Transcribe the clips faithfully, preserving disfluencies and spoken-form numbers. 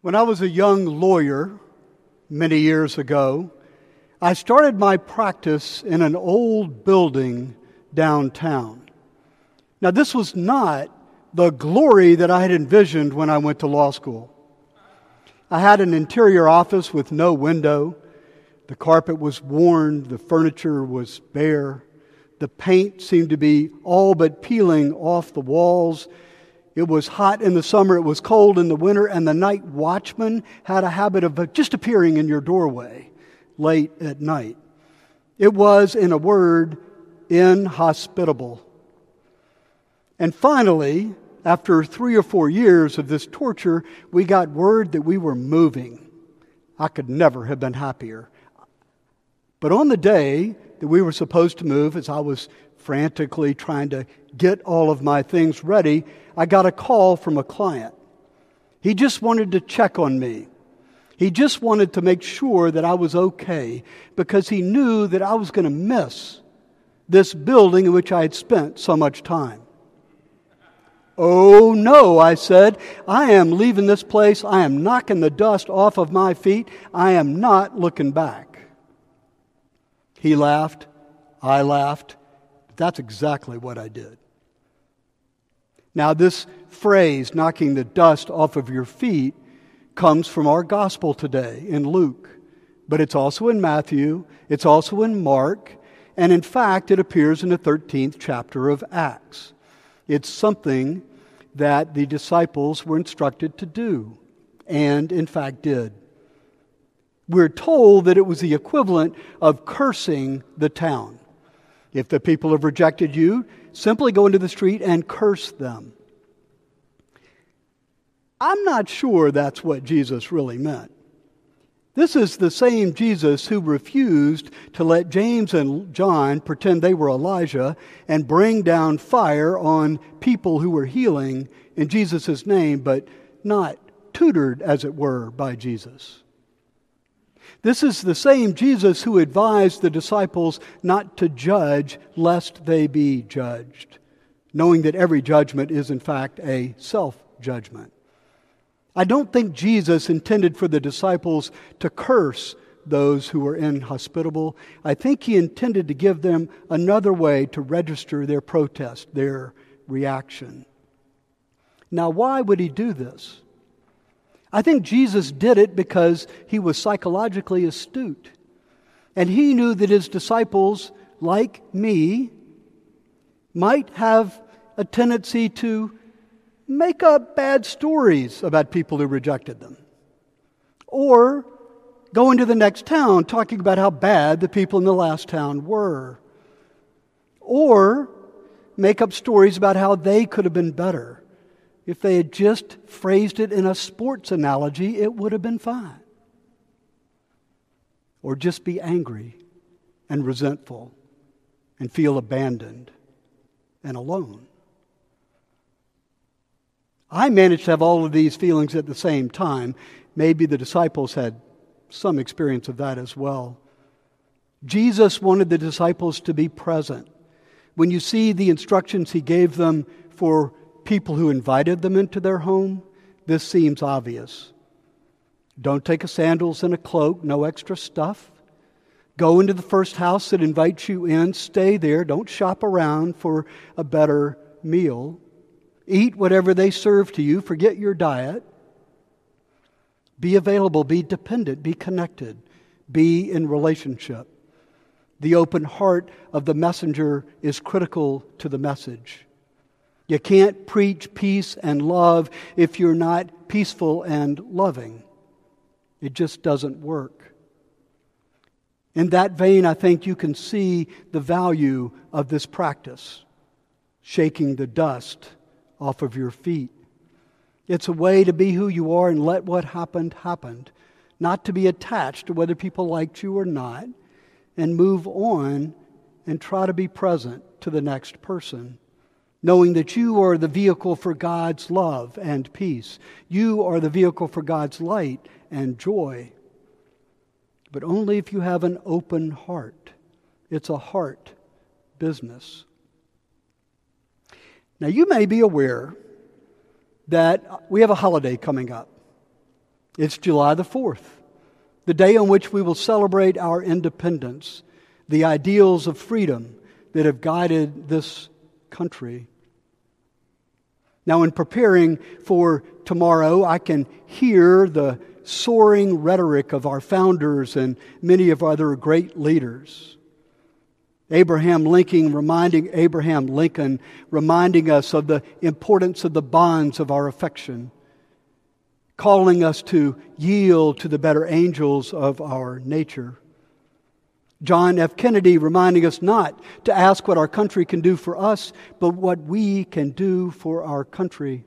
When I was a young lawyer many years ago, I started my practice in an old building downtown. Now, this was not the glory that I had envisioned when I went to law school. I had an interior office with no window. The carpet was worn, the furniture was bare, the paint seemed to be all but peeling off the walls. It was hot in the summer, it was cold in the winter, and the night watchman had a habit of just appearing in your doorway late at night. It was, in a word, inhospitable. And finally, after three or four years of this torture, we got word that we were moving. I could never have been happier. But on the day that we were supposed to move, as I was frantically trying to get all of my things ready, I got a call from a client. He just wanted to check on me. He just wanted to make sure that I was okay, because he knew that I was going to miss this building in which I had spent so much time. Oh no, I said, I am leaving this place. I am knocking the dust off of my feet. I am not looking back. He laughed. I laughed. That's exactly what I did. Now, this phrase, knocking the dust off of your feet, comes from our gospel today in Luke, but it's also in Matthew, it's also in Mark, and in fact, it appears in the thirteenth chapter of Acts. It's something that the disciples were instructed to do, and in fact did. We're told that it was the equivalent of cursing the town. If the people have rejected you, simply go into the street and curse them. I'm not sure that's what Jesus really meant. This is the same Jesus who refused to let James and John pretend they were Elijah and bring down fire on people who were healing in Jesus' name, but not tutored, as it were, by Jesus. This is the same Jesus who advised the disciples not to judge lest they be judged, knowing that every judgment is in fact a self-judgment. I don't think Jesus intended for the disciples to curse those who were inhospitable. I think he intended to give them another way to register their protest, their reaction. Now, why would he do this? I think Jesus did it because he was psychologically astute. And he knew that his disciples, like me, might have a tendency to make up bad stories about people who rejected them. Or go into the next town talking about how bad the people in the last town were. Or make up stories about how they could have been better. If they had just phrased it in a sports analogy, it would have been fine. Or just be angry and resentful and feel abandoned and alone. I managed to have all of these feelings at the same time. Maybe the disciples had some experience of that as well. Jesus wanted the disciples to be present. When you see the instructions he gave them for people who invited them into their home, this seems obvious. Don't take a sandals and a cloak, no extra stuff. Go into the first house that invites you in, stay there, don't shop around for a better meal. Eat whatever they serve to you, forget your diet. Be available, be dependent, be connected, be in relationship. The open heart of the messenger is critical to the message. You can't preach peace and love if you're not peaceful and loving. It just doesn't work. In that vein, I think you can see the value of this practice, shaking the dust off of your feet. It's a way to be who you are and let what happened happen, not to be attached to whether people liked you or not, and move on and try to be present to the next person. Knowing that you are the vehicle for God's love and peace. You are the vehicle for God's light and joy. But only if you have an open heart. It's a heart business. Now, you may be aware that we have a holiday coming up. It's July the fourth, the day on which we will celebrate our independence, the ideals of freedom that have guided this country. Now, in preparing for tomorrow, I can hear the soaring rhetoric of our founders and many of other great leaders. Abraham Lincoln reminding Abraham Lincoln reminding us of the importance of the bonds of our affection, calling us to yield to the better angels of our nature. John F. Kennedy reminding us not to ask what our country can do for us, but what we can do for our country.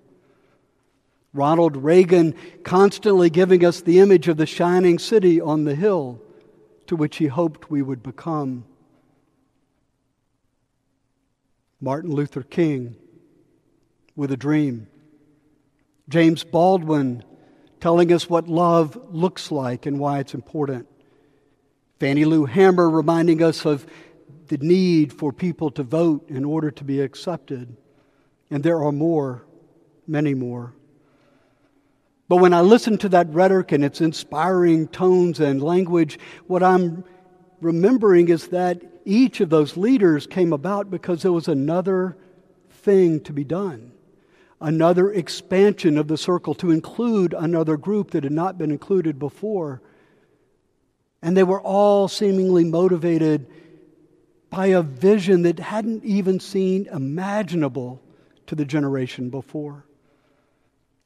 Ronald Reagan constantly giving us the image of the shining city on the hill to which he hoped we would become. Martin Luther King with a dream. James Baldwin telling us what love looks like and why it's important. Fannie Lou Hammer reminding us of the need for people to vote in order to be accepted. And there are more, many more. But when I listen to that rhetoric and its inspiring tones and language, what I'm remembering is that each of those leaders came about because there was another thing to be done, another expansion of the circle to include another group that had not been included before. And they were all seemingly motivated by a vision that hadn't even seemed imaginable to the generation before.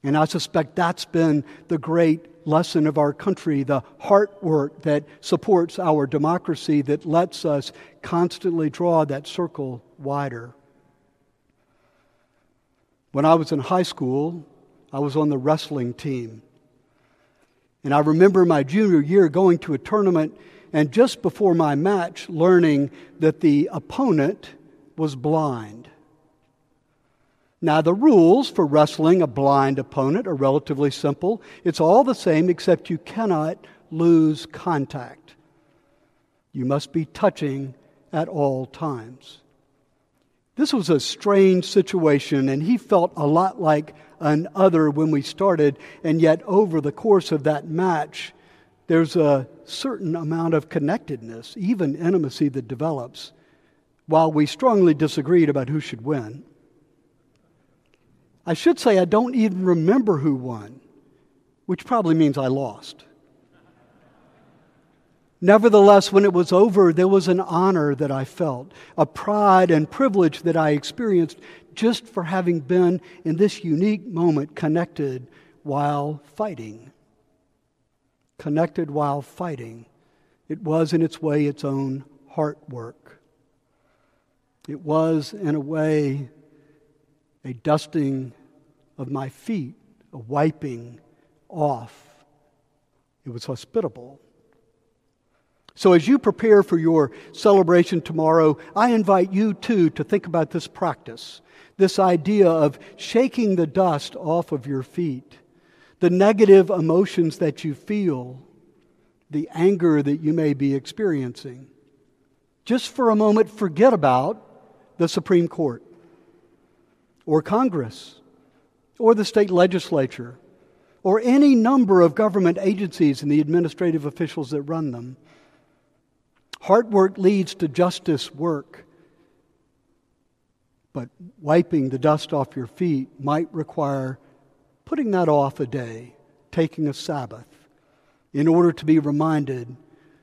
And I suspect that's been the great lesson of our country, the hard work that supports our democracy, that lets us constantly draw that circle wider. When I was in high school, I was on the wrestling team. And I remember my junior year going to a tournament and just before my match learning that the opponent was blind. Now, the rules for wrestling a blind opponent are relatively simple. It's all the same except you cannot lose contact. You must be touching at all times. This was a strange situation, and he felt a lot like an other when we started, and yet over the course of that match, there's a certain amount of connectedness, even intimacy that develops, while we strongly disagreed about who should win. I should say I don't even remember who won, which probably means I lost. Nevertheless, when it was over, there was an honor that I felt, a pride and privilege that I experienced just for having been in this unique moment connected while fighting. Connected while fighting. It was in its way its own heart work. It was, in a way, a dusting of my feet, a wiping off. It was hospitable. So as you prepare for your celebration tomorrow, I invite you too to think about this practice, this idea of shaking the dust off of your feet, the negative emotions that you feel, the anger that you may be experiencing. Just for a moment, forget about the Supreme Court or Congress or the state legislature or any number of government agencies and the administrative officials that run them. Hard work leads to justice work, but wiping the dust off your feet might require putting that off a day, taking a Sabbath, in order to be reminded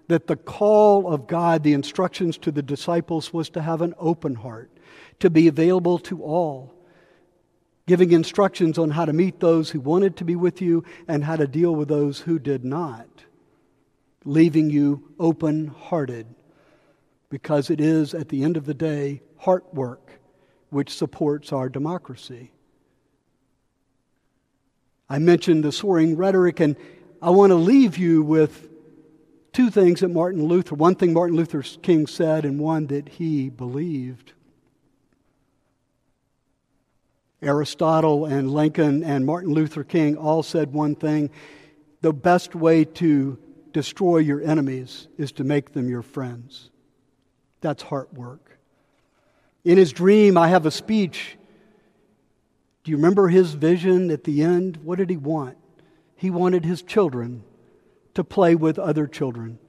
that the call of God, the instructions to the disciples, was to have an open heart, to be available to all, giving instructions on how to meet those who wanted to be with you and how to deal with those who did not. Leaving you open-hearted, because it is, at the end of the day, heart work which supports our democracy. I mentioned the soaring rhetoric, and I want to leave you with two things that Martin Luther, one thing Martin Luther King said and one that he believed. Aristotle and Lincoln and Martin Luther King all said one thing: the best way to destroy your enemies is to make them your friends. That's heart work. In his dream, I have a speech. Do you remember his vision at the end? What did he want? He wanted his children to play with other children.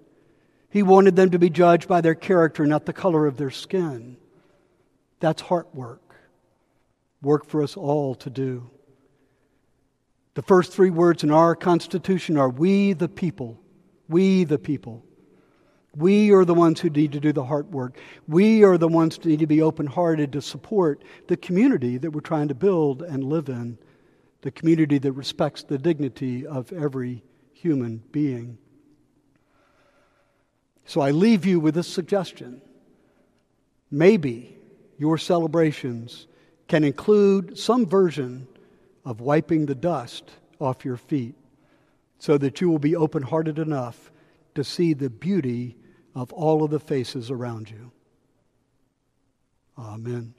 He wanted them to be judged by their character, not the color of their skin. That's heart work. Work for us all to do. The first three words in our Constitution are, we the people. We the people. We are the ones who need to do the heart work. We are the ones who need to be open-hearted to support the community that we're trying to build and live in. The community that respects the dignity of every human being. So I leave you with this suggestion. Maybe your celebrations can include some version of wiping the dust off your feet, so that you will be open-hearted enough to see the beauty of all of the faces around you. Amen.